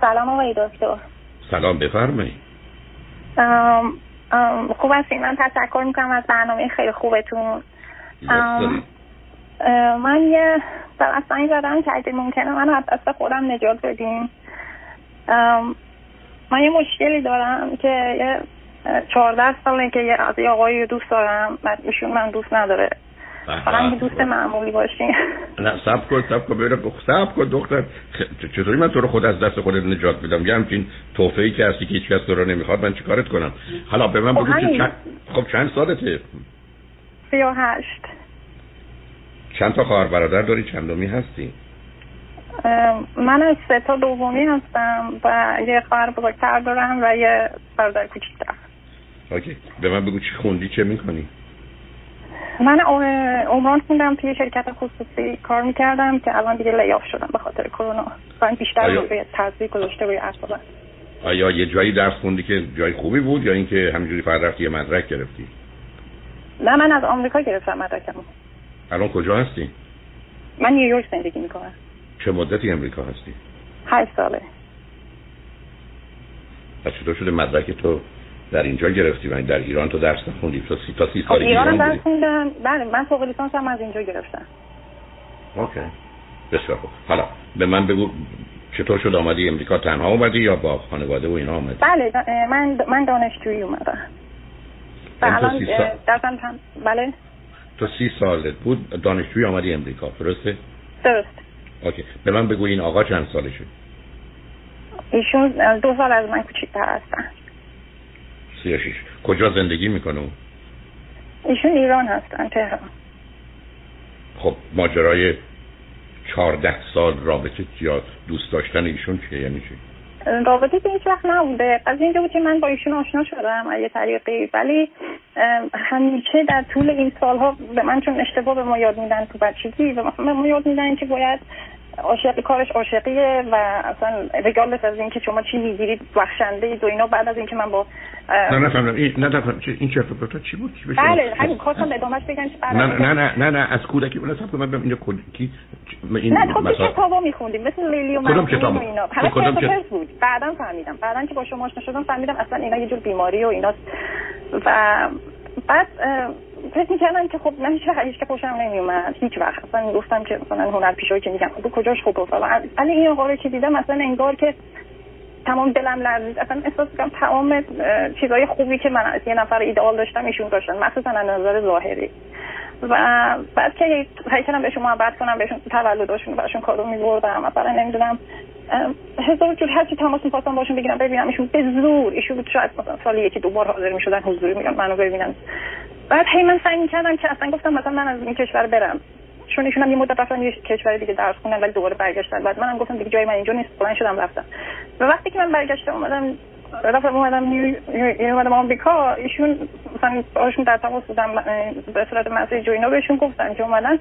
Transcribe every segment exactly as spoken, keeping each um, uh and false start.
سلام آقای دکتر. سلام، بفرمایید. خوب هستین؟ من تشکر میکنم از برنامه خیلی خوبتون. ام من یه سوال دارم که اگه ممکنه من از دست خودم نجات بدین. من یه مشکلی دارم که یه چهارده ساله که یه از یه آقایی دوست دارم و ایشون من دوست نداره. حالا که دوست معمولی باشین. نه صبر کن صبر کن ببینم صبر کن دختر، چطوری من تو رو خود از دست خودت نجات بدم؟ یه همچین توفیقی که هستی که هیچ کس تو رو نمیخواد، من چیکارت کنم؟ حالا به من بگو چند چن... خب چند سالته؟ سی و هشت. چند تا خواهر برادر داری؟ چندمی هستی؟ من از سه تا دومی هستم و یه خواهر بزرگتر دارم و یه برادر کوچیک‌تر. اوکی، به من بگو چی خوندی، چه میکنی؟ من عمران خوندم، توی شرکت خصوصی کار میکردم که الان دیگه لیاف شدم به خاطر کرونا. من بیشتر آیا... روی تذویق گذاشته روی اعصابم. آیا یه جایی درس خوندی که جای خوبی بود یا اینکه همینجوری فقط رفتی مدرک گرفتی؟ نه، من از آمریکا گرفتم مدرکمو. الان کجا هستی؟ من نیویورک زندگی میکنم. چه مدتی امریکا هستی؟ هشت ساله. پس چطور شده مدرک تو در اینجا گرفتی و در ایران تو درس نخوندی؟ تو سی تا سی سال ایران درس خوندم. بله، من فوق لیسانس هم از اینجا گرفتم. اوکی، بسیار خوب. حالا به من بگو چطور شد آمدی امریکا؟ تنها اومدی یا با خانواده و اینا اومدی؟ بله، من من دانشجویی اومدم. الان درسم هم بله. تو سی سالت بود دانشجوی آمدی امریکا، درسته؟ درست. اوکی، به من بگو این آقا چند سالشه؟ ایشون دو سال از من کوچیک‌تر هستن. سی و شش. کجا زندگی میکنه؟ ایشون ایران هستن، تهران. خب ماجرای چهارده سال رابطه یا دوست داشتن ایشون چیه؟ یعنی چی؟ رابطه که هیچ وقت نبوده. از اینجا بود که من با ایشون آشنا شدم از یه طریقی، ولی همیشه در طول این سالها به من، چون اشتباه به ما یاد میدن تو بچگی و ما یاد میدن که باید عاشق کارش عاشقیه و اصلا رگالت از اینکه شما چی میگیرید بخشنده اید و اینا. بعد از اینکه من با نه نه فهمیدم این نه نفهمیدم این چه پروتو چی بود؟ چی بشه؟ بله همین خواستم ادامهش بگم. نه نه نه نه نه از کودکی من اصلا من اینجا کودکی این مثلا کتابو میخوندیم مثل لیلی و مجنون و اینا. کدوم کتاب بود؟ بعداً فهمیدم، بعداً که با شما آشنا شدم فهمیدم اصلا اینا یه جور بیماری و ایناست و بعد فکر می‌کردم که خب من چه حیش که خوشم نمیومد هیچ وقت. اصلا گفتم که مثلا هنرپیشه‌ای که میگم خب کجاش خوبه فلان، ولی این آقا رو که دیدم مثلا انگار که تمام دلم لرزید. اصلا احساس کردم تمام چیزای خوبی که من از یه نفر ایدئال داشتم ایشون داشتن، مخصوصا از نظر ظاهری. و بعد که هی کردم بهشون محبت کنم، بهشون تولدشون براشون کادو می‌بردم، مثلا نمی‌دونم هزار جور هرچی تماس می‌خواستم باشون بگیرم ببینم ایشون به زور، ایشون شاید مثلا سالی یکی دو بار حاضر می‌شدن حضوری می‌گن منو ببینن. بعد هی من سعی می‌کردم که اصلا گفتم مثلا من از این کشور برم، چون ایشون هم یه مدت رفتن یه کشور دیگه درس خوندن ولی دوباره برگشتن. بعد منم گفتم دیگه جای من اینجا نیست، بلند شدم رفتم. و وقتی که من برگشتم اومدم رفتم اومدم نیومدم آمریکا، ایشون مثلا باشون در تماس بودم به صورت مسیج و اینا. بهشون گفتم که اومدن،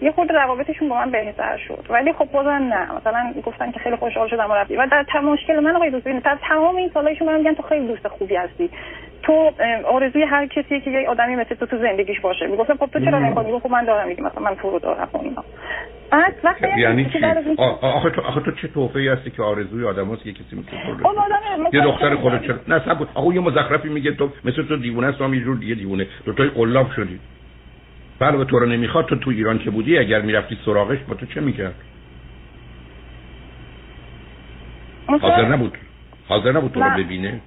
یه خود روابطشون با من بهتر شد، ولی خب بازم نه. مثلا گفتن که خیلی خوشحال شدم رفتی و در مشکل من آقای دوست بینید. تمام این سالایشون من میگن تو خیلی دوست خوبی هستی، تو آرزوی هر کسی که یه آدمی مثل تو تو زندگیش باشه. میگفتم خب تو چرا نمی‌کنی؟ خب من دارم دیگه، مثلا من فرو دارم اینا. بعد وقتی یعنی آخه تو آخه تو چه توفیقی هستی که آرزوی آدماست که کسی مثل تو؟ اون آدم یه دختر خودت چرا نه صبر آخه یه مزخرفی میگه تو مثل تو دیوونه است، هم یه جور دیگه دیوونه، تو توی قلاب شدی. بله تو رو نمیخواد. تو تو ایران که بودی اگر میرفتی سراغش با تو چه میکرد؟ حاضر نبود حاضر نبود تو رو ببینه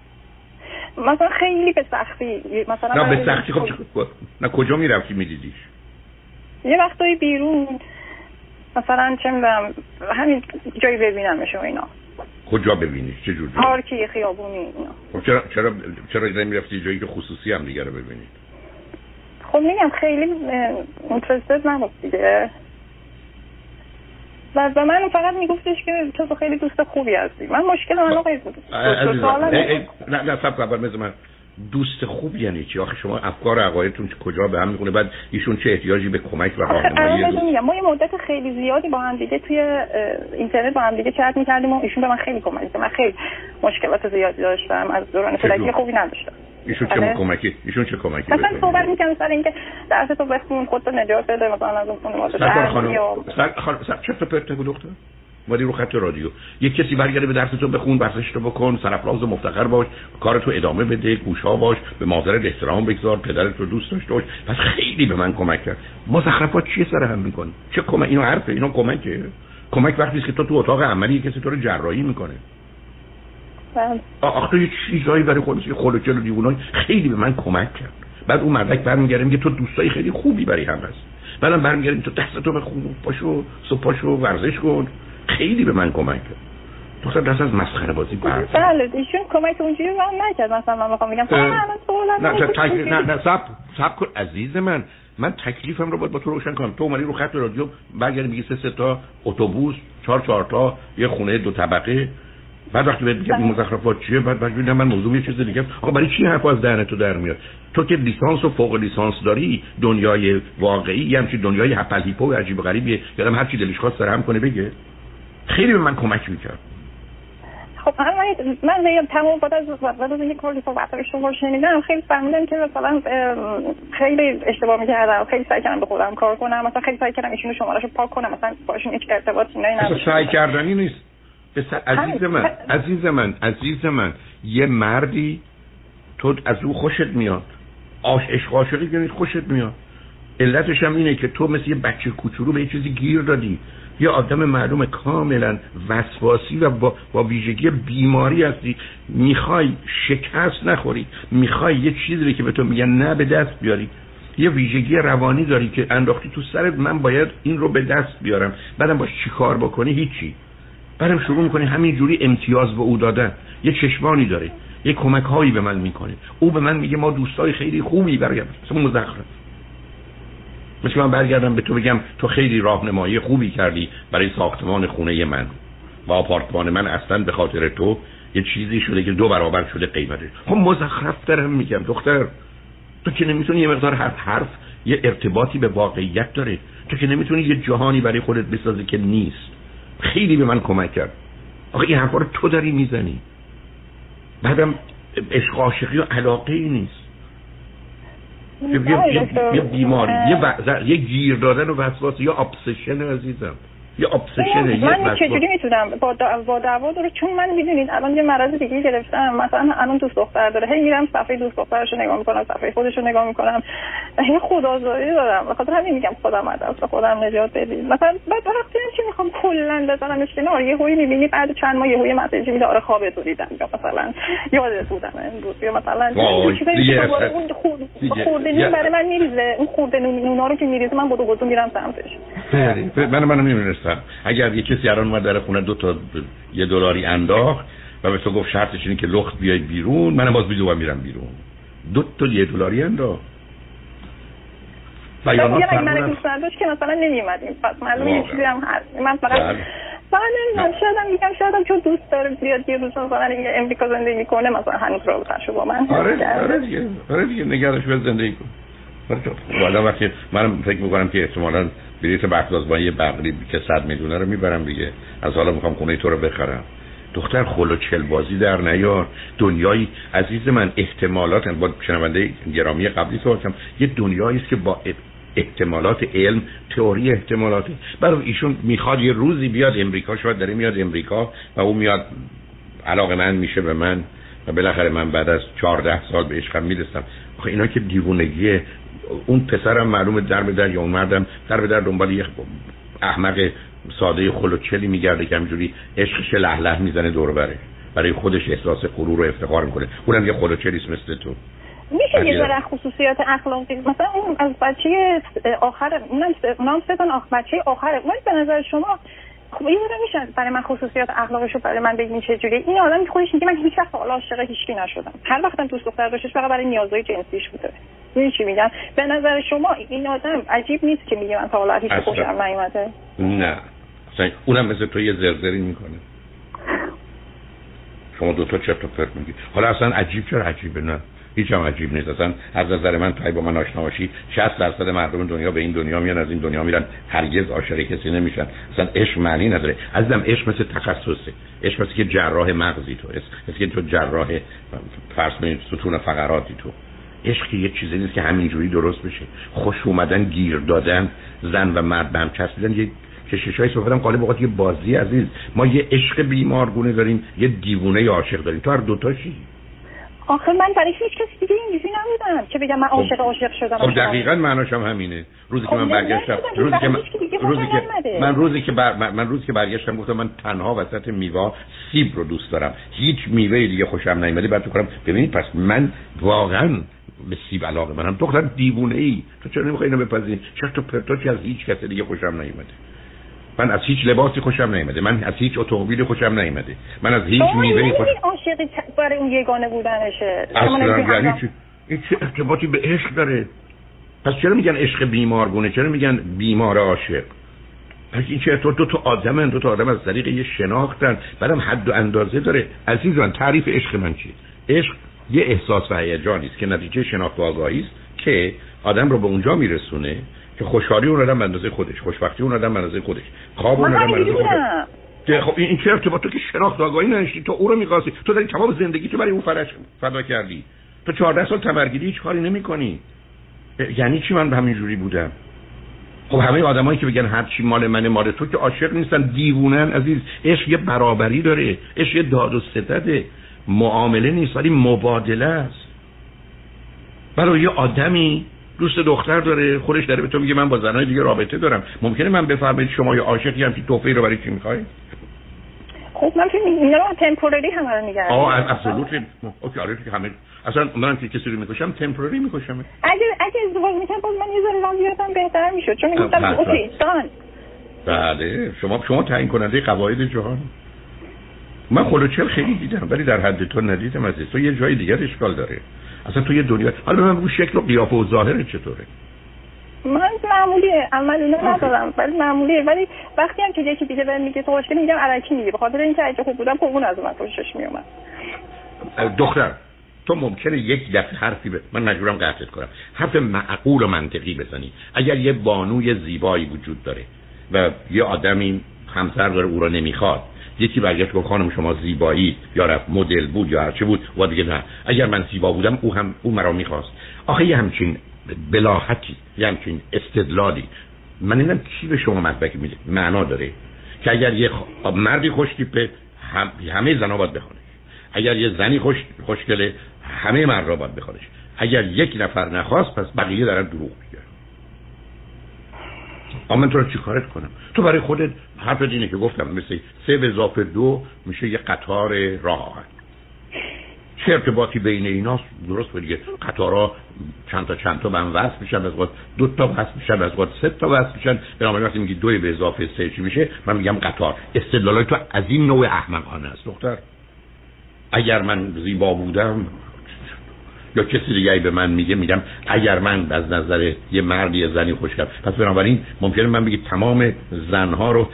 مثلا خیلی به سختی. مثلا نه به سختی خب چه... نه کجا میرفتی میدیدیش؟ یه وقتایی بیرون مثلا چه میدونم همین جایی ببینمش و اینا. کجا ببینیش؟ چه جور؟ پارکی، خیابونی، اینا. خب چرا چرا چرا نمیرفتی جایی که خصوصی هم دیگه رو ببینی؟ خب میگم خیلی مترسد نبود دیگه. و به من فقط میگفتش که تو خیلی دوست خوبی هستی. من مشکل من آقای بود نه نه سب قبل میزم دوست خوب یعنی چی؟ آخه شما افکار عقایدتون کجا به هم میخونه؟ بعد ایشون چه احتیاجی به کمک و راهنمایی داره؟ میگم ما یه مدت خیلی زیادی با هم دیگه توی اینترنت با هم دیگه چت می‌کردیم و ایشون به من خیلی کمک کرد. من خیلی مشکلات زیادی داشتم از دوران کودکی، خوبی نداشتم. ایشون چه کمکی ایشون چه کمکی مثلا صحبت می‌کنه سر اینکه درس تو بخون، خودت نجات بده، مثلا از اون خانواده. سر خانم سر خانم چه پرته دکتر؟ ولی رو خط رادیو یک کسی برگرده به درستون بخون، ورزشتو بکن، سرفراز و مفتخر باش، کارتو ادامه بده، گوشا باش، به مادرت احترام بگذار، پدرت رو دوست داشته باش. پس خیلی به من کمک کرد. مزخرفات چیه سر هم میکنی؟ چه کمک؟ اینو حرفه، اینو کمکه. کمک وقتی که تو تو اتاق عملی کسی تو رو جراحی میکنه. بله. آخه تو یه چیزایی برای خودت خلوچلو دیوونای خیلی به من کمک کرد. بعد اون مردک برمیگره میگه تو دوستای خیلی خوبی برای هم هست. بعدم برمیگره تو دستتو بخون، پاشو، صبحاشو ورزش کن. خیلی به من کمک کرد. تو اصلا دست از مسخره بازی برداشت. بله، ایشون کمک اونجوری من نکرد. مثلا من میگم میگم الان سوال نه نه نه صبر صبر کن عزیز من. من تکلیفم رو باید با تو روشن کنم. تو اومدی رو خط رادیو برگردی میگی سه سه تا اتوبوس، چهار چهار تا یه خونه دو طبقه. بعد وقتی بهت میگم این مزخرفات چیه، بعد میگم من موضوع یه چیز دیگه. آقا برای چی حرف از دهن تو در میاد؟ تو که لیسانس و فوق لیسانس داری، دنیای واقعی همش دنیای هپل هیپو عجیب غریبیه. یادم هر چی دلش خواست سرهم کنه بگه. خیلی به من کمک میکرد. خب من من میگم تمام بعد از بعد از اینکه کلی صحبت شما شنیدم خیلی فهمیدم که مثلا خیلی اشتباه میکردم، خیلی سعی کردم به خودم کار کنم، مثلا خیلی سعی کردم ایشونو شماره‌اشو پاک کنم، مثلا باشون هیچ ارتباطی نداشتم. سعی کردنی نیست. بسر عزیز من، عزیز من، عزیز من، یه مردی تو از او خوشت میاد. آش عشق عاشقی کنید خوشت میاد. علتش هم اینه که تو مثل یه بچه کوچولو به یه چیزی گیر دادی. یه آدم معلوم کاملا وسواسی و با, با ویژگی بیماری هستی. میخوای شکست نخوری، میخوای یه چیزی که به تو میگن نه به دست بیاری. یه ویژگی روانی داری که انداختی تو سرت من باید این رو به دست بیارم. بعدم باش چیکار بکنی؟ هیچی. بعدم شروع میکنی همینجوری امتیاز به او دادن. یه چشمانی داره، یه کمک هایی به من میکنه. او به من میگه ما دوستای خیلی خوبی برایم. مثلا مزخرف. مثل من برگردم به تو بگم تو خیلی راهنمایی خوبی کردی برای ساختمان خونه من و آپارتمان من، اصلا به خاطر تو یه چیزی شده که دو برابر شده قیمتش. خب مزخرفترم میگم دختر. تو که نمیتونی یه مقدار حرف حرف یه ارتباطی به واقعیت داره. تو که نمیتونی یه جهانی برای خودت بسازی که نیست. خیلی به من کمک کرد. آخه این حرفا رو تو داری میزنی. بعدم عشق عاشقی و علاقه ای نیست. یه یه بیماری، یه وضع، یه گیر دادن و وسواس، یا ابسشن عزیزم. یه ابسشن یه وسواس. من چجوری میتونم با با دعوا داره؟ چون من میدونید الان یه مرض دیگه گرفتم. مثلا الان دوست دختر داره. هی میرم صفحه دوست دخترشو نگاه میکنم، صفحه خودشو نگاه میکنم. هی خدازاری دارم. بخاطر همین میگم خودم عادت خودم نجات بدید. مثلا بعد وقتی که میخوام کلا بزنمش کنار، یه هوی میبینی بعد چند ماه یه هوی مسیج میده آره خوابت بودیدم یا مثلا یادت بودم امروز یا مثلا خورده نون برای من میریزه. اون خورده نونا رو که میریزه من بدو بدو میرم سمتش. بله من منم نمیرسم. اگر یه کسی الان اومد در خونه دو تا یه دلاری انداخت و به تو گفت شرطش اینه که لخت بیای بیرون، منم باز میذوام میرم بیرون. دو تا یه دلاری انداخت. باید من دوست داشت که مثلا نمیومدیم. پس معلومه یه چیزی هم هست. من فقط من شدم میگم شدم چون دوست داره بیاد یه روز مثلا امریکا زندگی میکنه مثلا هنوز رابطه‌شو با من آره آره دیگه آره دیگه نگارش به زندگی کن. والا وقتی من فکر میکنم که احتمالاً بلیط بغدادبانی بغلی که صد میلیونه رو میبرم دیگه از حالا میخوام خونه تو رو بخرم. دختر خلوچل بازی در نیار. دنیای عزیز من احتمالات با شنونده گرامی قبلی صحبتم یه دنیایی است که با احتمالات علم، تئوری احتمالاتی. برای ایشون میخواد یه روزی بیاد امریکا، شاید داره میاد امریکا و اون میاد علاقه من میشه به من و بالاخره من بعد از چهارده سال به عشقم میرسم. آخه اینا که دیوونگیه. اون پسرم معلومه در به در یا اون مردم در به در دنبال یه احمق ساده خلوچلی میگرده که همینجوری عشقش له له میزنه دور بره. برای خودش احساس غرور و افتخار میکنه. اونم یه خلوچلی مثل تو. میشه یه ذره خصوصیات اخلاقی مثلا اون از بچه آخر اونم سه تا بچه آخره ولی به نظر شما خب این رو میشه برای من خصوصیات اخلاقشو برای من بگین چه جوری؟ این آدم که خودش میگه من هیچ وقت عاشق هیچکی نشدم، هر وقتم دوست دختر داشتش فقط برای نیازهای جنسیش بوده. این چی میگم؟ به نظر شما این آدم عجیب نیست که میگه من تا حالا هیچ خوشم نیومده؟ نه مثلا اونم مثل تو یه زرزری میکنه. شما دو تا چرت و پرت میگید. حالا اصلا عجیب چرا عجیبه؟ نه هیچ هم عجیب نیست. اصلا از نظر من تایی با من آشنا باشی شصت درصد مردم دنیا به این دنیا میان، از این دنیا میرن، هرگز عاشق کسی نمیشن. اصلا عشق معنی نداره عزیزم. عشق مثل تخصصه. عشق مثل که جراح مغزی تو، مثل که تو جراح فرض کنید ستون فقراتی تو. عشق که یه چیزی نیست که همینجوری درست بشه. خوش اومدن، گیر دادن، زن و مرد به هم چسبیدن، یه کشش‌های صحبتم قالب اوقات یه بازی عزیز، ما یه عشق بیمارگونه داریم، یه دیوونه عاشق داریم، تو هر دو تا چی؟ آخه من برای هیچ کس دیگه اینجوری نمیدونم که بگم من عاشق عاشق شدم. خب دقیقاً معناش هم همینه. روزی که من برگشتم، روزی که من روزی که من روزی که من روزی که برگشتم گفتم من تنها وسط میوه سیب رو دوست دارم. هیچ میوه دیگه خوشم نمیاد. بعد میگم ببینید پس من واقعاً به سیب علاقه منم. دختر دیوونه‌ای، تو چرا نمیخوای اینو بپذیری؟ چرا تو پرتوچی از هیچ کس دیگه خوشم نمیاد. من از هیچ لباسی خوشم نمیاد، من از هیچ اتومبیلی خوشم نمیاد، من از هیچ میوه‌ای خوشم نمیاد. عاشقی برای اون یگانه بودنشه. اصلا یعنی چی؟ این چه ارتباطی به عشق داره؟ پس چرا میگن عشق بیمارگونه؟ چرا میگن بیمار عاشق؟ پس این چه تو دو تا آدمن، دو تا آدم از طریق یه شناختن، بعدم حد و اندازه داره. عزیز من تعریف عشق من چیه؟ عشق یه احساس و هیجانی است که نتیجه شناخت و آگاهی است که آدم رو به اونجا میرسونه که خوشحالی اون آدم اندازه خودش، خوشبختی اون آدم اندازه خودش، خواب اون آدم اندازه خودش. خب این چه ارتباطی که شناخت و آگاهی نداشتی، تو او رو می‌خواستی، تو داری تمام زندگی تو برای اون فرج فدا کردی، تو چهارده سال تمرگیری هیچ کاری نمی‌کنی. یعنی چی من به همین جوری بودم؟ خب همه آدمایی که بگن هر چی مال منه مال تو که عاشق نیستن، دیوونن عزیز. عشق یه برابری داره، عشق یه داد و ستده، معامله نیست، ولی مبادله است. برای یه آدمی دوست دختر داره، خودش داره به تو میگه من با زنای دیگه رابطه دارم، ممکنه من بفهمید شما یه عاشقی هم که توفی رو برای چی می‌خواید؟ خب من فکر می‌کنم اینا رو تمپورری هم رو می‌گردم. آه absolutely. اوکی آره که همه اصلا من که کسی رو می‌کشم تمپورری می‌کشم. اگه اگه ازدواج می‌کردم باز من یه ذره زیادم بهتر می‌شد، چون می‌گفتم اوکی دان. بله شما شما تعیین کننده قواعد جهان. من خلوچل خیلی دیدم ولی در حد تو ندیدم عزیز، تو یه جای دیگه اشکال داره. اصلا تو یه دنیا. حالا من بگو شکل و قیافه و ظاهر چطوره؟ من معمولیه، عملونه ندارم ولی معمولیه. ولی وقتی هم که یکی دیگه بهم میگه تو عاشقی، میگم علکی میگه، به خاطر اینکه اگه خوب بودم خوبون از من خوشش میومد. دختر تو ممکنه یک دفعه حرفی ب... من مجبورم قطعت کنم، حرف معقول و منطقی بزنی. اگر یه بانوی زیبایی وجود داره و یه آدمی همسر داره او رو نمیخواد، یکی برگشت گفت خانم شما زیبایی یا رفت مدل بود یا هر چه بود و دیگه نه، اگر من زیبا بودم او هم او مرا می‌خواست. آخه یه همچین بلاهتی، یه همچین استدلالی، من نمی‌دونم کی به شما مدرک میده، معنا داره که اگر یه مردی خوشتیپه هم... همه زنا باید بخونه، اگر یه زنی خوش خوشگله همه مردا باید بخونه، اگر یک نفر نخواست پس بقیه دارن دروغ میگن. اما من تو رو چیکارت کنم؟ تو برای خودت حرف دینه که گفتم مثل سه به اضافه دو میشه یه قطار راه آهن. چه ارتباطی بین ایناست؟ درست دیگه، قطارها چند تا چند تا به هم وصل میشن، از وقت دو تا وصل میشن، از وقت سه تا وصل میشن. بنابراین وقتی میگی دو به اضافه سه چی میشه، من میگم قطار. استدلالای تو از این نوع احمقانه است دختر. اگر من زیبا بودم یا کسی دیگه به من میگه، میگم اگر من از نظر یه مردی یا زنی خوشگل، پس بنابراین ممکنه من بگی تمام زنها رو،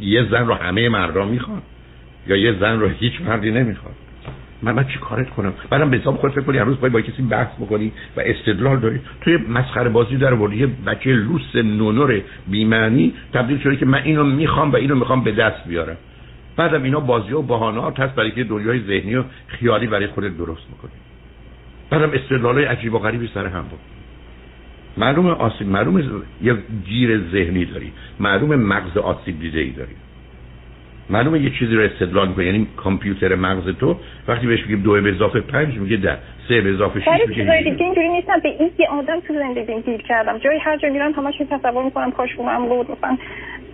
یه زن رو همه مردا میخوان یا یه زن رو هیچ مردی نمیخواد. من من چی کارت کنم؟ بعدم به حساب خود فکر کنی امروز باید با کسی بحث بکنی و استدلال داری، توی مسخره بازی در آوردی. یه بچه لوس نونور بی معنی تبدیل شده که من اینو میخوام و اینو میخوام به دست بیارم. بعدم اینا بازی و بهانه‌ها هست برای که دنیای ذهنی و خیالی برای خودت درست میکنی. بعدم استدلالای عجیب و غریبی سر هم بود. معلومه آسیب، معلومه یه جیر ذهنی داری، معلومه مغز آسیب دیده‌ای داری، معلومه یه چیزی رو استدلال می‌کنی. یعنی کامپیوتر مغز تو وقتی بهش میگیم دو به اضافه پنج میگه ده، سه به اضافه شش میگه هیچ. ولی اینجوری نیستم به این که آدم تو زندگی گیر کردم، جای هر جا میرم همش تصور می‌کنم کاش اونم بود. مثلا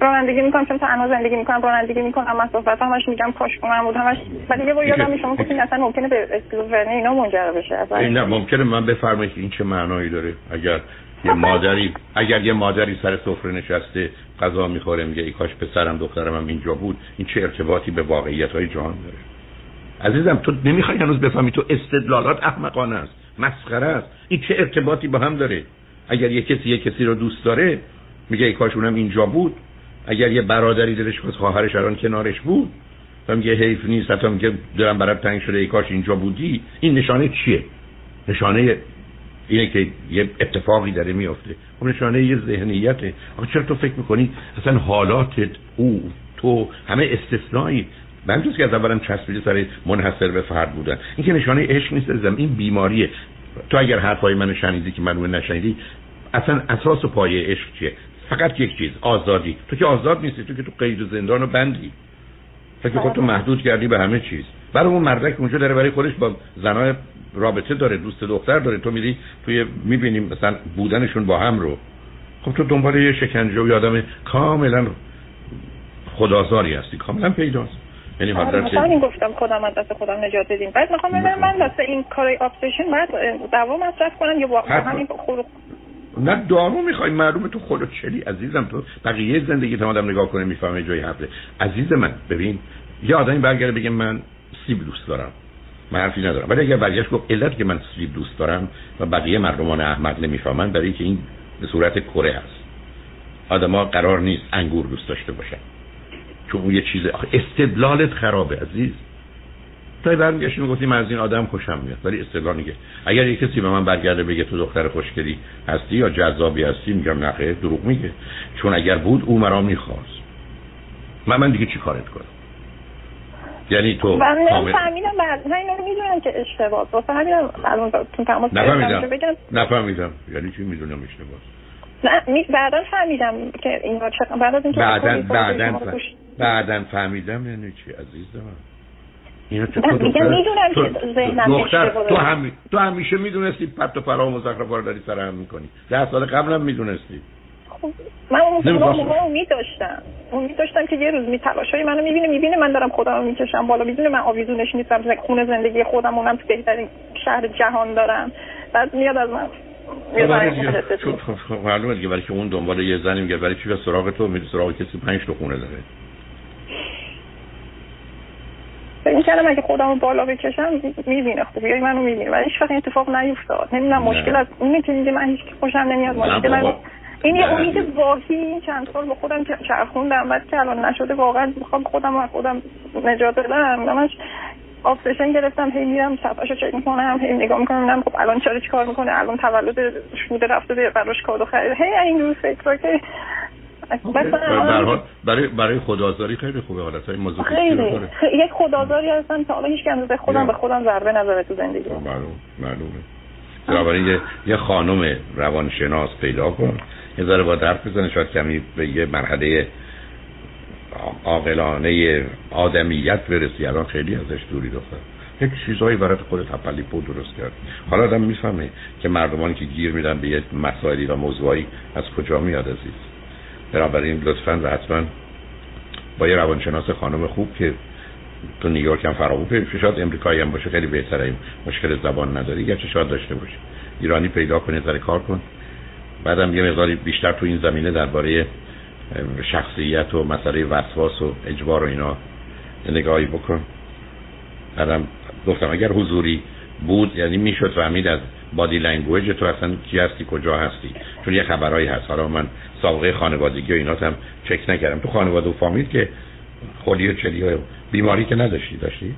رانندگی می‌کنم، چون تنها زندگی می‌کنم، رانندگی می‌کنم، اما مسافت همش میگم کاش اونم بود همش. ولی یه بار یادم میاد شما گفتین اصلا ممکنه به اسکیزوفرنی اینا منجر بشه. اصلا نه ممکنه. من بفرمایید این چه معنایی داره؟ اگر یه مادری اگر یه مادری سر سفره نشسته غذا میخوره میگه ای کاش پسرم دخترم اینجا بود، این چه ارتباطی به واقعیت‌های جهان داره؟ عزیزم تو نمیخوای هنوز بفهمی، تو استدلالات احمقانه است، مسخره است. این چه ارتباطی با هم داره؟ اگر یه کسی یه کسی رو دوست داره میگه ای کاش اونم اینجا بود، اگر یه برادری دلش خواست خواهرش الان کنارش بود و میگه حیف نیست، حتی میگه دلم برات تنگ شده ای کاش اینجا بودی، این نشانه چیه؟ نشانه اینه که یه اتفاقی داره میفته. اون نشانه یه ذهنیته. آخه چرا تو فکر میکنی اصلا حالاتت او تو همه استثنایی؟ من جز که از اولم چسبیده سر منحصر به فرد بودن، این که نشانه عشق نیست عزیزم، این بیماریه. تو اگر حرفای منو شنیدی که منو نشنیدی، اصلا اساس و پایه عشق چیه؟ فقط یک چیز، آزادی. تو که آزاد نیستی، تو که تو قید و زندان و بندی، تو که خودتو محدود کردی به همه چیز. برای اون مردک اونجا داره برای خودش با زنای رابطه داره، دوست دختر داره، تو میری توی میبینیم مثلا بودنشون با هم رو. خب تو دنبال یه شکنجه و یه آدم کاملا خدازاری هستی، کاملا پیداست. یعنی مثلا این گفتم خودم از دست خودم نجات بدیم، بعد میخوام ببینم من واسه این کارای ابسشن بعد دعوا مطرح کنم یا واقعا همین خود نه دعوا میخوای؟ معلومه تو خودت چلی عزیزم، تو بقیه زندگی تو آدم نگاه کنه میفهمه جای حرفه. عزیز من ببین، یه آدمی برگره بگه من سیب دوست دارم، من حرفی ندارم، ولی اگه برگشت گفت علت که من سیب دوست دارم و بقیه مردمان احمد نمیفهمن برای اینکه این به صورت کره است، آدما قرار نیست انگور دوست داشته باشن، چون اون یه چیز استدلالت خرابه عزیز. تا برمیگشتی میگفتی من از این آدم خوشم میاد، ولی استدلال نگه. اگر یک کسی به من برگرده بگه تو دختر خوشگلی هستی یا جذابی هستی، میگم نه خیر، دروغ میگه، چون اگر بود او مرا میخواست. من من دیگه چی کارت کنم؟ یعنی تو من نفهمیدم، من اینو میدونم که اشتباهه، واسه همین الان تو تماس نفهمیدم نفهمیدم یعنی چی میدونم اشتباهه. نه بعداً فهمیدم که اینا چرا بعداً اینکه بعداً بعداً بعداً فهمیدم یعنی چی عزیزم؟ اینا چه خودت میدونم که ذهنم اشتباهه. تو هم تو همیشه میدونستی پرت و پلا و مزخرفا رو داری سرهم میکنی، ده سال قبلم میدونستی. من اون می داشتم امید داشتم که یه روز می تلاشای منو میبینه، میبینه من دارم خودمو میکشم بالا، میدونه من آویزونش نیستم، خونه زندگی خودم، اونم تو بهترین شهر جهان دارم، بعد میاد از من معلومه دیگه. برای که اون دنبال یه زنی میگه، برای چی به سراغ تو میره سراغ کسی پنج تا خونه داره؟ این کلام اگه خودمو بالا بکشم میبینه، خب یعنی منو میبینه، ولی هیچ وقت اتفاق نیفتاد. نمیدونم مشکل از اینه که میگه من هیچ خوشم نمیاد، مشکل این یه امید واهی چند سال با خودم چرخوندم، بعد که الان نشده واقعا میخوام خودم و خودم نجات بدم، همش آپشن گرفتم، هی میرم صفحه‌شو چک میکنم، هی نگاه میکنم میبینم خب الان چاره چیکار میکنه، الان تولدش بوده رفته براش کادو خرید، هی اینجور فکرا که برای برای خودآزاری خیلی خوبه، حالتای مازوخیستی رو داره. یک خودآزاری هستم تا حالا هیچ کم به خودم به خودم ضربه نزنه تو زندگی. معلومه معلومه. درباره یه خانم روانشناس پیدا کن، یه ذره با درد بزنه، شاید کمی به یه مرحله عاقلانه آدمیت برسی. الان خیلی ازش دوری داشتم، یک چیزایی برات خودت اپلیپو درست کرد. حالا آدم میفهمه که مردمانی که گیر میدن به یه مسائلی و موضوعی از کجا میاد عزیز. بنابراین لطفاً و حتما با یه روانشناس خانم خوب که تو نیویورک هم فراو پیش شاید امریکایی هم باشه خیلی بهتره، مشکل زبان نداری، گرچه شاید داشته باشه، ایرانی پیدا کنه سر کار کن. بعدم یه مقداری بیشتر تو این زمینه درباره شخصیت و مسئله وسواس و اجبار و اینا نگاهی بکن. بعدم گفتم اگر حضوری بود یعنی میشد فهمید از بادی لنگویج تو اصلا کی هستی کجا هستی، چون یه خبرایی هست. حالا من سابقه خانوادگی و ایناتم چک نکردم، تو خانواده و فامیل که خودی و چلی و بیماری که نداشتی داشتی؟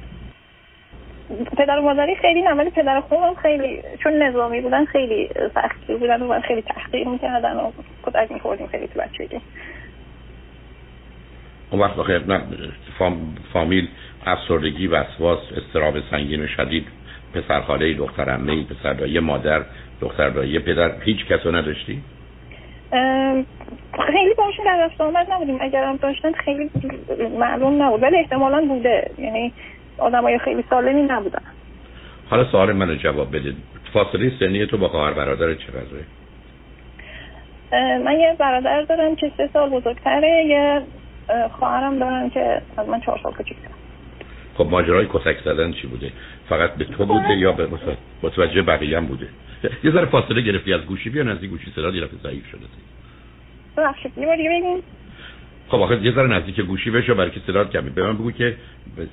پدر و مادری خیلی نه، ولی پدر خودم خیلی چون نظامی بودن خیلی سختی بودن و من خیلی تحقیر میکردن و کتک میخوردیم خیلی تو بچگی. اون وقت بخیر نه فام... فامیل افسردگی وسواس اضطراب سنگین و شدید، پسرخاله‌ای دخترعمه‌ای پسردایه مادر دختردایه پدر هیچ کسو نداشتی؟ خیلی باشون در رفت آمد نبودیم، اگرم داشتن خیلی معلوم نبود، ولی احتمالا بوده، یعنی آدمای خیلی سالمی نبودن. حالا سوال منو جواب بده، فاصله سنی تو با خواهر برادر چقدره؟ من یه برادر دارم که سه سال بزرگتره، یه خواهرم دارم که از من چهار سال کوچیک‌تره. خب ماجرای کتک زدن چی بوده؟ فقط به تو بوده یا به متوجه بقیه هم بوده؟ یه ذره فاصله گرفتی از گوشی، بیا نزدیک گوشی، صدا دیگه ضعیف شده. باشه یه بار دیگه بگین. خب آخه یه ذره نزدیک گوشی بشو برای که صدا کمی به من بگو که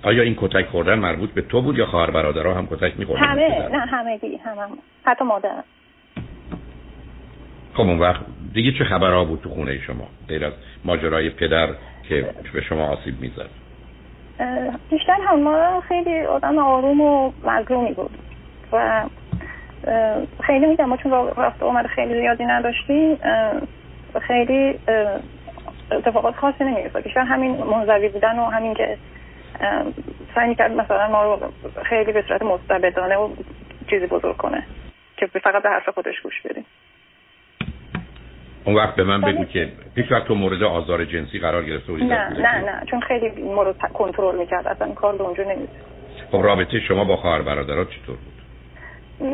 آیا این کتک خوردن مربوط به تو بود یا خواهر برادرها هم کتک می‌خوردن؟ همه، نه همگی، همم، حتی مادرم. خب اون وقت دیگه چه خبرها بود تو خونه شما؟ غیر از ماجرای پدر که به شما آسیب می‌زد. بیشتر هم مادرم خیلی آدم آروم و مظلومی بود و خیلی میگم ما چون رفت اومد خیلی زیادی نداشتیم، خیلی اتفاقات خاصی نمی‌افتاد، بیشتر همین منزوی بودن و همین که سعی می‌کرد مثلا ما رو خیلی به صورت مستبدانه و چیزی بزرگ کنه که فقط به حرف خودش گوش بدیم. اون وقت به من بگو که هیچ وقت تو مورد آزار جنسی قرار گرفته بودی؟ نه نه نه چون خیلی مورد کنترل میکرد، اصلا کار به اونجا نمی‌رسید. خب رابطه شما با خواهر برادرات چطور بود؟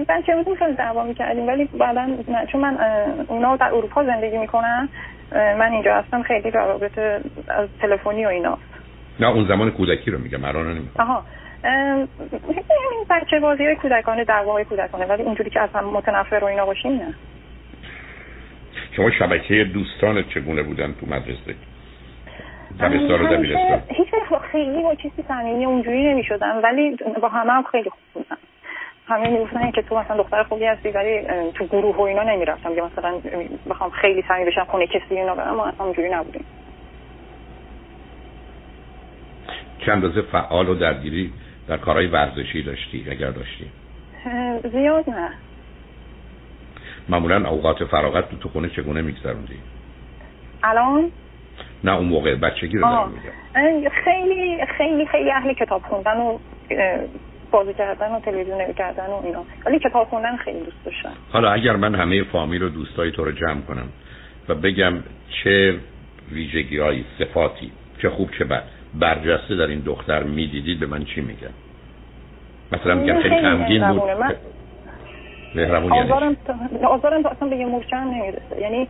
من چه بودیم خیلی دعوا میکردیم، ولی بعدا چون من اونا در اروپا زندگی میکنن من اینجا هستم، خیلی رابطه از تلفنی و اینا. نه اون زمان کودکی رو میگم، الان نمیخوام. آها همین بچه بازی کودکانه، دعواهای کودکانه، ولی اونجوری که اصلا متنفر و اینا باشیم نه. شما شبکه دوستانت چگونه بودن تو مدرسه؟ دبستان و دبیرستان؟ هیچ وقت خیلی با چیزی صمیمی اونجوری نمیشدم، ولی با همه هم خیلی خوب بودم. همه میگفتن که تو مثلا دختر خوبی هستی، ولی تو گروه و اینا نمیرفتم یا مثلا بخوام خیلی صمیمی بشم خونه کسی اینا، اما اصلا اونجوری نبودیم. چه اندازه فعال و درگیری در کارهای ورزشی داشتی اگر داشتی؟ زیاد نه. معمولا اوقات فراغت تو تو خونه چگونه میگذروندی؟ الان؟ نه اون موقع بچگی رو دارم میگم. خیلی خیلی خیلی اهل کتاب خوندن و بازی کردن و تلویزیون نگاه کردن و اینا، ولی کتاب خوندن خیلی دوست داشتم. حالا اگر من همه فامیل و دوستای تو رو جمع کنم و بگم چه ویژگی‌هایی، صفاتی، چه خوب چه بد، برجسته در این دختر میدیدید، به من چی میگن؟ مثلا میگن خیلی غمگین بود. مهربونی آزارم آزارم اصلا به یه مورچه هم نمیرسه، یعنی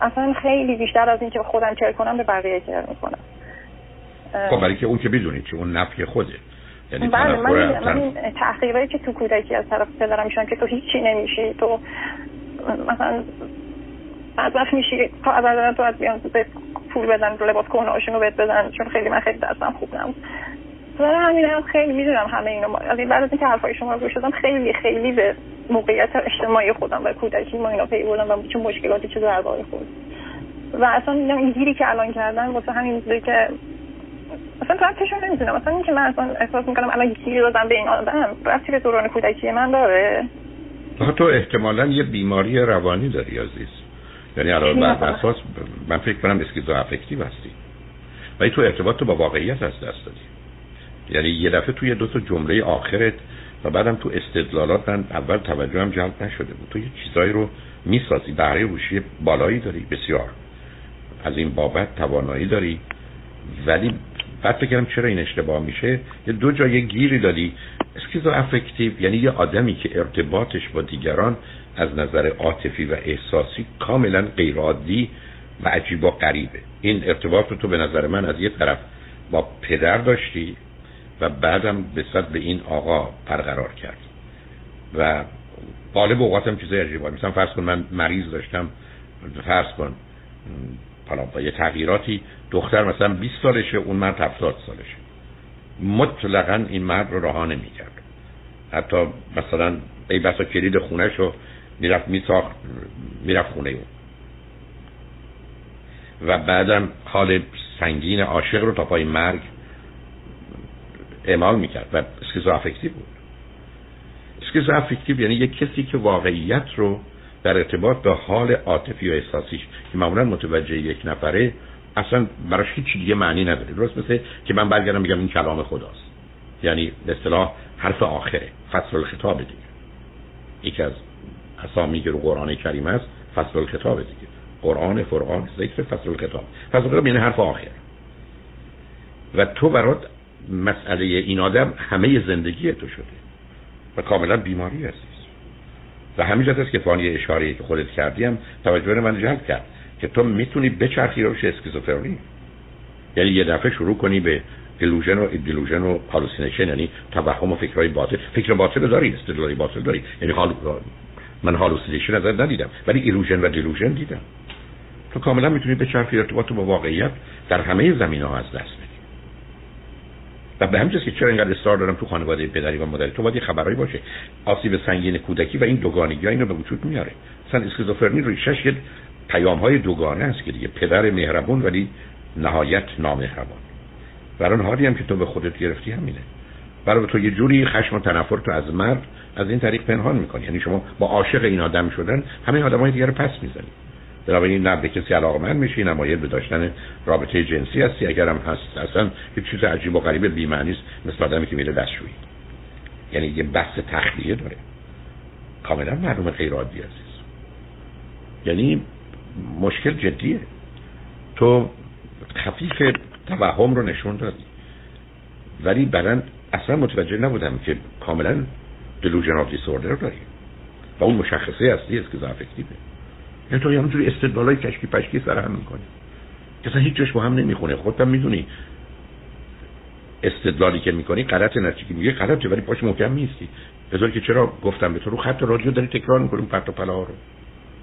اصلا خیلی بیشتر از این که خودم چهر کنم به بقیه چهر میکنم. خب برای که اون که بیدونید چه اون نفی خوده، یعنی بله من, من این تحقیرهایی که تو کودکی از طرف پدرم میشونم که تو هیچی نمیشی، تو مثلا عذف میشی، تو عذف تو از بیان به پول بدن، لباس کهنه‌هاشونو بهت بدن، چون خیلی من خیلی دستم خوب نبود. برای همین هم خیلی میدونم همه اینو، از این بعد از اینکه حرفای شما رو گوش دادم خیلی خیلی به موقعیت اجتماعی خودم و کودکی ما اینا پی بردم و چه مشکلاتی چه درباره خود و اصلا این گیری که الان کردن واسه همین بوده که اصلا ربطشون نمیدونم، اصلا اینکه من اصلا احساس میکنم الان گیری دادم به این آدم ربطی به دوران کودکی من داره. تو احتمالاً یه بیماری روانی داری عزیز، یعنی علاوه بر اساس من فکر کنم اسکیزوافکتیو هستی و تو ارتباط با واقعیت از دست دادی، یعنی یه دفعه توی دو تا جمله آخرت و بعدم تو استدلالات من اول توجه هم جلب نشده بود. تو یه چیزایی رو میسازی، بهره هوشی بالایی داری، بسیار از این بابت توانایی داری، ولی بعد فکر کردم چرا این اشتباه میشه، یه دو جای گیری دادی. اسکیزوافکتیو یعنی یه آدمی که ارتباطش با دیگران از نظر عاطفی و احساسی کاملا غیر عادی و عجیب و غریبه. این ارتباط رو تو به نظر من از یه طرف با پدر داشتی و بعدم بسد به این آقا برقرار کرد و غالب اوقاتم چیزای عجیبه. مثلا فرض کن من مریض داشتم، فرض کن حالا با یه تغییراتی دختر مثلا بیست سالشه، اون مرد هفتاد سالشه، مطلقاً این مرد رو رها نمی‌کرد. حتی مثلا ای بسا کلید خونه‌شو میرفت میساخت، میرفت خونه اون و بعدم حال سنگین عاشق رو تا پای مرگ اعمال میکرد و اسکیزوافکتیو بود. اسکیزوافکتیو یعنی یک کسی که واقعیت رو در ارتباط به حال عاطفی و احساسیش که معمولا متوجه یک نفره اصلا براش هیچ دیگه معنی نداره، درست مثل که من برگردم بگم این کلام خداست، یعنی به اصطلاح حرف آخره، فصل الخطاب دیگه. یکی از اسامی که رو قرآن کریم است فصل الخطاب دیگه، قرآن، فرقان، ذکر، فصل الخطاب. فصل الخطاب یعنی حرف آخر و تو برات مسئله این آدم همه زندگی تو شده و کاملا بیماری هستی و همینجاست است که فانی اشاره که خودت کردیم توجه من جلب کرد که تو میتونی بچرخی روش اسکیزوفرنی، یعنی یه دفعه شروع کنی به دیلوژن و دیلوژن و هالوسینیشن، یعنی توهم و فکرای باطل. فکر باطل داری، استدلال باطل داری، یعنی حال من هالوسینیشن ازت ندیدم ولی ایلوژن و دیلوژن دیدم. تو کاملا میتونی بچرخی ارتباط با واقعیت در همه زمینه‌ها از دست بدی و به همین جاست که چرا اینقدر اصرار دارم تو خانواده پدری و مادری تو باید یه خبرایی باشه. آسیب سنگین کودکی و این دوگانگی‌ها اینو به وجود میاره. مثلا اسکیزوفرنی ریشش یه پیام‌های دوگانه است که دیگه پدر مهربون ولی نهایت نامهربان. در اون حالی هم که تو به خودت گرفتی همینه. برای تو یه جوری خشم و تنفر تو از مرد از این طریق پنهان می‌کنی، یعنی شما با عاشق این آدم شدن همه آدمای دیگه رو پس می‌زنی. بنابراین نه به کسی علاقمند میشی، نه مایل به داشتن رابطه جنسی هستی، اگر هم هست اصلا یه چیز عجیب و غریب بی معنی است، مثل آدمی که میره دستشویی، یعنی یه بحث تخلیه داره، کاملا معلوم غیر عادی است. یعنی مشکل جدیه. تو خفیف توهم رو نشون دادی، ولی بدن اصلا متوجه نبودم که کاملا delusional disorder داری و اون مشخصه اصلی است که ضعف اکتیبه. یعنی تو همینجوری استدلالای کشکی پشکی سر هم میکنی که اصلا هیچ جاش با هم نمیخونه. خودت هم میدونی استدلالی که میکنی غلط، نتیجه میگه غلطه ولی پاش محکم نیستی. بذار که چرا گفتم به تو رو خط رادیو داری تکرار میکنیم پرت و پلا رو.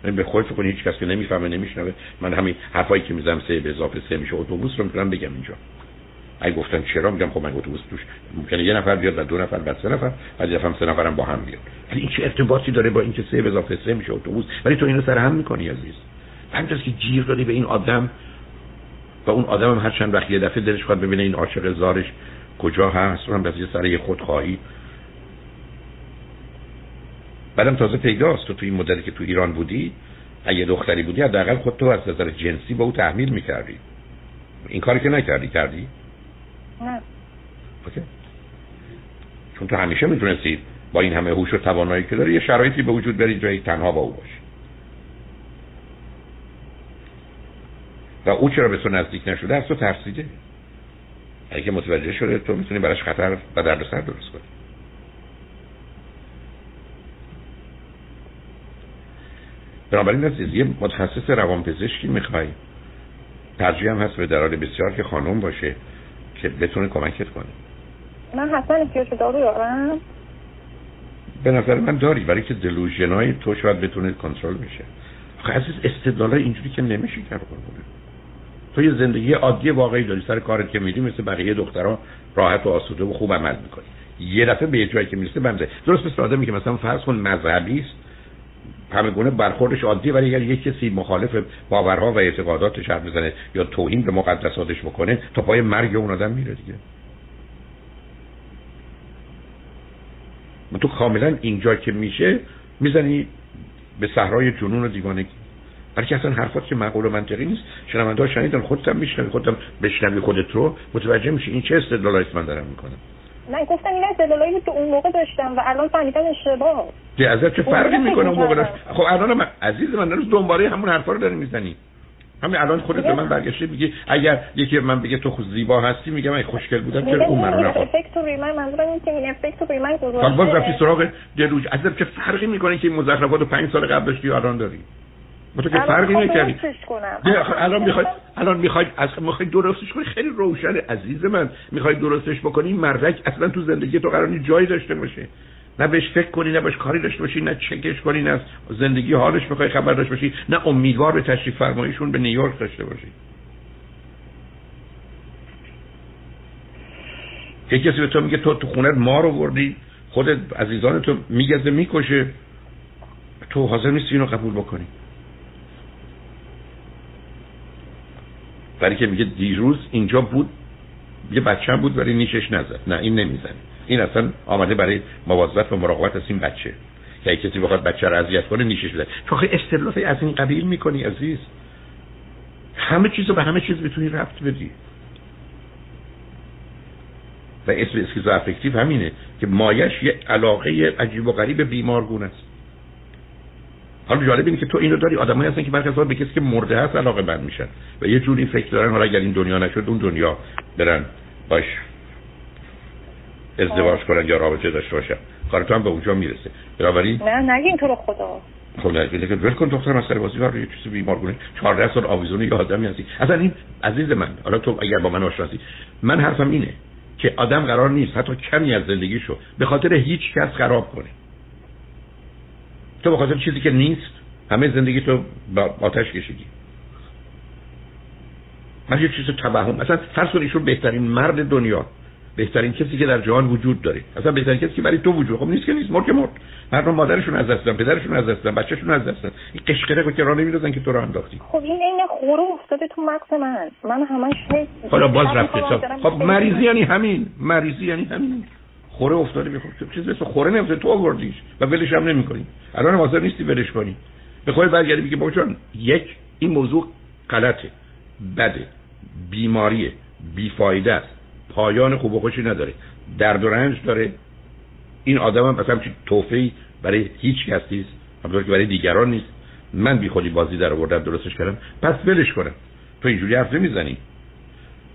یعنی به خودت فکر کن هیچ کس که نمیفهمه نمیشنوه. من همین حرفایی که میزنم سه به اضافه سه میشه اتوبوس رو میتونم بگم اینجا. اگه گفتم چرا میگم خب من اتوبوس توش ممکنه یه نفر بیاد و دو نفر بعد سه نفر بعد یه نفر سه نفرم با هم بیاد. ولی این چه ارتباطی داره با اینکه سه به اضافه سه میشه اتوبوس؟ ولی تو اینو سر هم میکنی عزیز. همینطوره که جیر دادی به این آدم و اون آدمم هر چند وقت یه دفعه دلش خواهد ببینه این عاشق زارش کجا هست، اونم بس یه سر یه خودخواهی. بعدم تازه پیداست تو تو این مدلی که تو ایران بودی اگه دختری بودی حداقل خودت رو از نظر جنسی با او تحمیل می‌کردی. این کاری که نکردی، کردی؟ نه. اوکی. چون تو همیشه می‌تونستی با این همه هوش و توانایی که داری یه شرایطی به وجود بری جایی تنها با او باشی. و او چرا به تو نزدیک نشده؟ از تو ترسیده. اگه متوجه شده تو میتونی براش خطر و دردسر درست کنی. بنابراین عزیز یه متخصص روانپزشکی میخوای، ترجیح هم هست به درال بسیار که خانم باشه که بتونه کمکت کنه. من حتما احتیاج به دارو دارم. به نظر من داری، برای که دلوژنای تو شاید بتونه کنترل بشه. آخه عزیز استدلالای اینجوری که نمیشه کار کنه. تو یه زندگی عادی واقعی داری، سر کارت که میری مثل بقیه دخترها راحت و آسوده و خوب عمل میکنی. یه دفعه به یه جایی که میرسه بنده درست مثل آدمی که مثلا فرض کن مذهبی است، همه گونه برخوردش عادیه، ولی اگر یک کسی مخالف باورها و اعتقاداتش حرف بزنه یا توهین به مقدساتش بکنه تا پای مرگ اون آدم میره دیگه. تو کاملا اینجا که میشه میزنی به صحرای جنون و دیوانگی. هرچی اصلا حرفات که معقول و منطقی نیست. شنونده‌ها شنیدن، خودت هم میشنوی، خودت هم بشنوی خودت رو متوجه میشی این چه استدلالایی من دارم میکنم. من گفتم این استدلالایی که تو اون موقع داشتم و الان فهمیدم اشتباهه. چه از چه فرقی میکنه اون موقع داشت؟ خب الان من عزیز من هنوز دنباله همون حرفا رو داری میزنی. همین الان خودت به من برگشتی میگی اگر یکی من بگه تو خوب زیبا هستی میگم من خوشگل بودم چرا اون منو نخواد. افکت روی من، منظورم اینه که این افکت روی من گذاشته. خب باز رفتی سراغ دروج. از چه فرقی میکنه که این مزخرفات رو پنج سال قبل داشتی الان داری؟ متو که فرقی نکردی. الان میخوای الان میخوای از میخوای درستش کنی. خیلی روشن عزیز من، میخوای درستش بکنی. مردک اصلا تو زندگی تو قرار نیست جایی داشته باشه، نه بهش فکر کنی، نه بهش کاری داشته باشی، نه چکش کنی، نه زندگی حالش میخوای خبر داشته باشی، نه امیدوار به تشریف فرماییشون به نیویورک داشته باشی. یکی کسی به تو میگه تو تو خونه ما رو بردی، خودت عزیزان تو میگزه میکشه، تو حاضر نیستی اینو قبول بکنی. برای که میگه دیروز اینجا بود یه بچه بود ولی نیشش نزد، نه این نمیزنه، این اصلا آمده برای مواظبت و مراقبت از این بچه که اگه کسی بخواد بچه رو اذیت کنه نیشش بزنه. تو خیلی استدلال از این قبیل میکنی عزیز. همه چیزو به همه چیز بتونی ربط بدی و اسم اسکیزو افکتیو همینه که مایش یه علاقه عجیب و غریب بیمارگونه است. حالا جالب اینه که تو اینو داری، آدمایی هستن که برخلاف به کسی که مرده هست علاقه بند میشن و یه جوری فکر دارن حالا اگر این دنیا نشد اون دنیا برن باش ازدواج کنن یا رابطه داشته باشن. کارت هم به اونجا میرسه. بنابراین نه نگین تو رو خدا. خب نگین که ول کن دختر مسئله بازی کار یه چیزی بیمارگونه چهارده سال آویزون یه آدمی هستی. اصلا این عزیز من، حالا تو اگر با من آشناسی، من حرفم اینه که آدم قرار نیست حتی کمی از زندگیشو به خاطر هیچ کس خراب کنه. تو به خاطر چیزی که نیست همه زندگی تو با آتش کشیدی. من یه چیز توهم، مثلا فرض کن ایشون بهترین مرد دنیا، بهترین کسی که در جهان وجود داره، اصلا بهترین کسی که برای تو وجود. خب نیست که نیست، مرد که مرد، مردم مادرشون از دست دادن، پدرشون از دست دادن، بچه‌شون از دست دادن. این قشقرقو که راه نمیندازن که تو راه انداختی. خب این عین خورو افتاده تو مغز من. من همش حالا باز رفت حساب. خب مریضی یعنی همین، مریضی یعنی همین. خوره افتاده میخوام چیز مثل خوره نمیفته تو آوردیش و ولش هم نمیکنی. الان حاضر نیستی ولش کنی. به خودت برگردی میگی بابا جان یک این موضوع غلطه، بده، بیماریه، بیفایده است، پایان خوب و خوشی نداره، درد و رنج داره. این آدمم مثلا چی توفی برای هیچ کس نیست، همونطور که برای دیگران نیست، من بی خودی بازی در آوردم درستش کردم، پس ولش کنم. تو اینجوری حرف نمیزنی.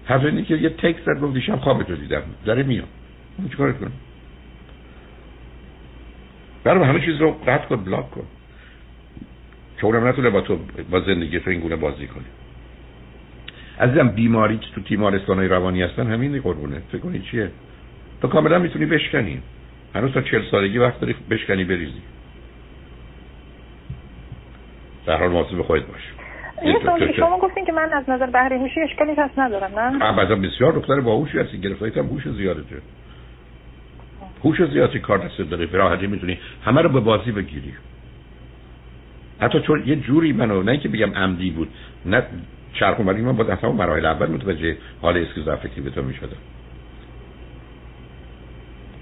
حرف اینه که یه تکست رو گفت دیشب خوابتو دیدم داره میام، من چیکار کنم؟ برام همه چیز رو قطع کن، بلاک کن، چون نتونه با تو با زندگی تو این گونه بازی کنی. عزیزم بیماری که تو تیمارستان‌های روانی هستن همین قربونه. فکر کنی چیه؟ تو کاملا میتونی بشکنی. هنوز تا چهل سالگی وقت داری بشکنی بریزی. در حال محاسبه خودت باش. یه شما گفتین که من از نظر بهره هوشی اشکالی هست ندارم، نه؟ البته بسیار دختر باهوشی هستی، گرفتاریت هم هوش زیادته. هوش زیادی کار دست داره، براحتی میتونی همه رو به بازی بگیری. حتی چون یه جوری منو نه که بگم عمدی بود، نه چرخون، ولی من باز اصلا مراحل اول متوجه حال اسکیزوفرنی به تو میشدم.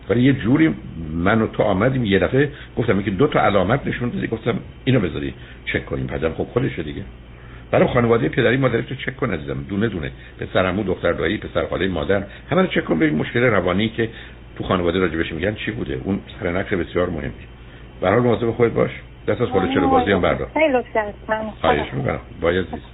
ولی یه جوری من و تو آمدیم یه دفعه گفتم که دو تا علامت نشون بده، گفتم اینو بذاری چک کنیم. پدر خب خودشه دیگه. برای خانواده پدری مادرتو چک کن عزیزم، دونه دونه، پسرعمو، دختر دایی، پسر خاله، مادر، همه رو چک کن ببین مشکل روانی که تو خانواده راجبش میگن چی بوده. اون سرنخ بسیار مهمه. به هر حال مواظب خودت باش. دست از خودت چلو بازی هم بردار. خیلی لطفاً. خواهش می‌کنم. با عزیز.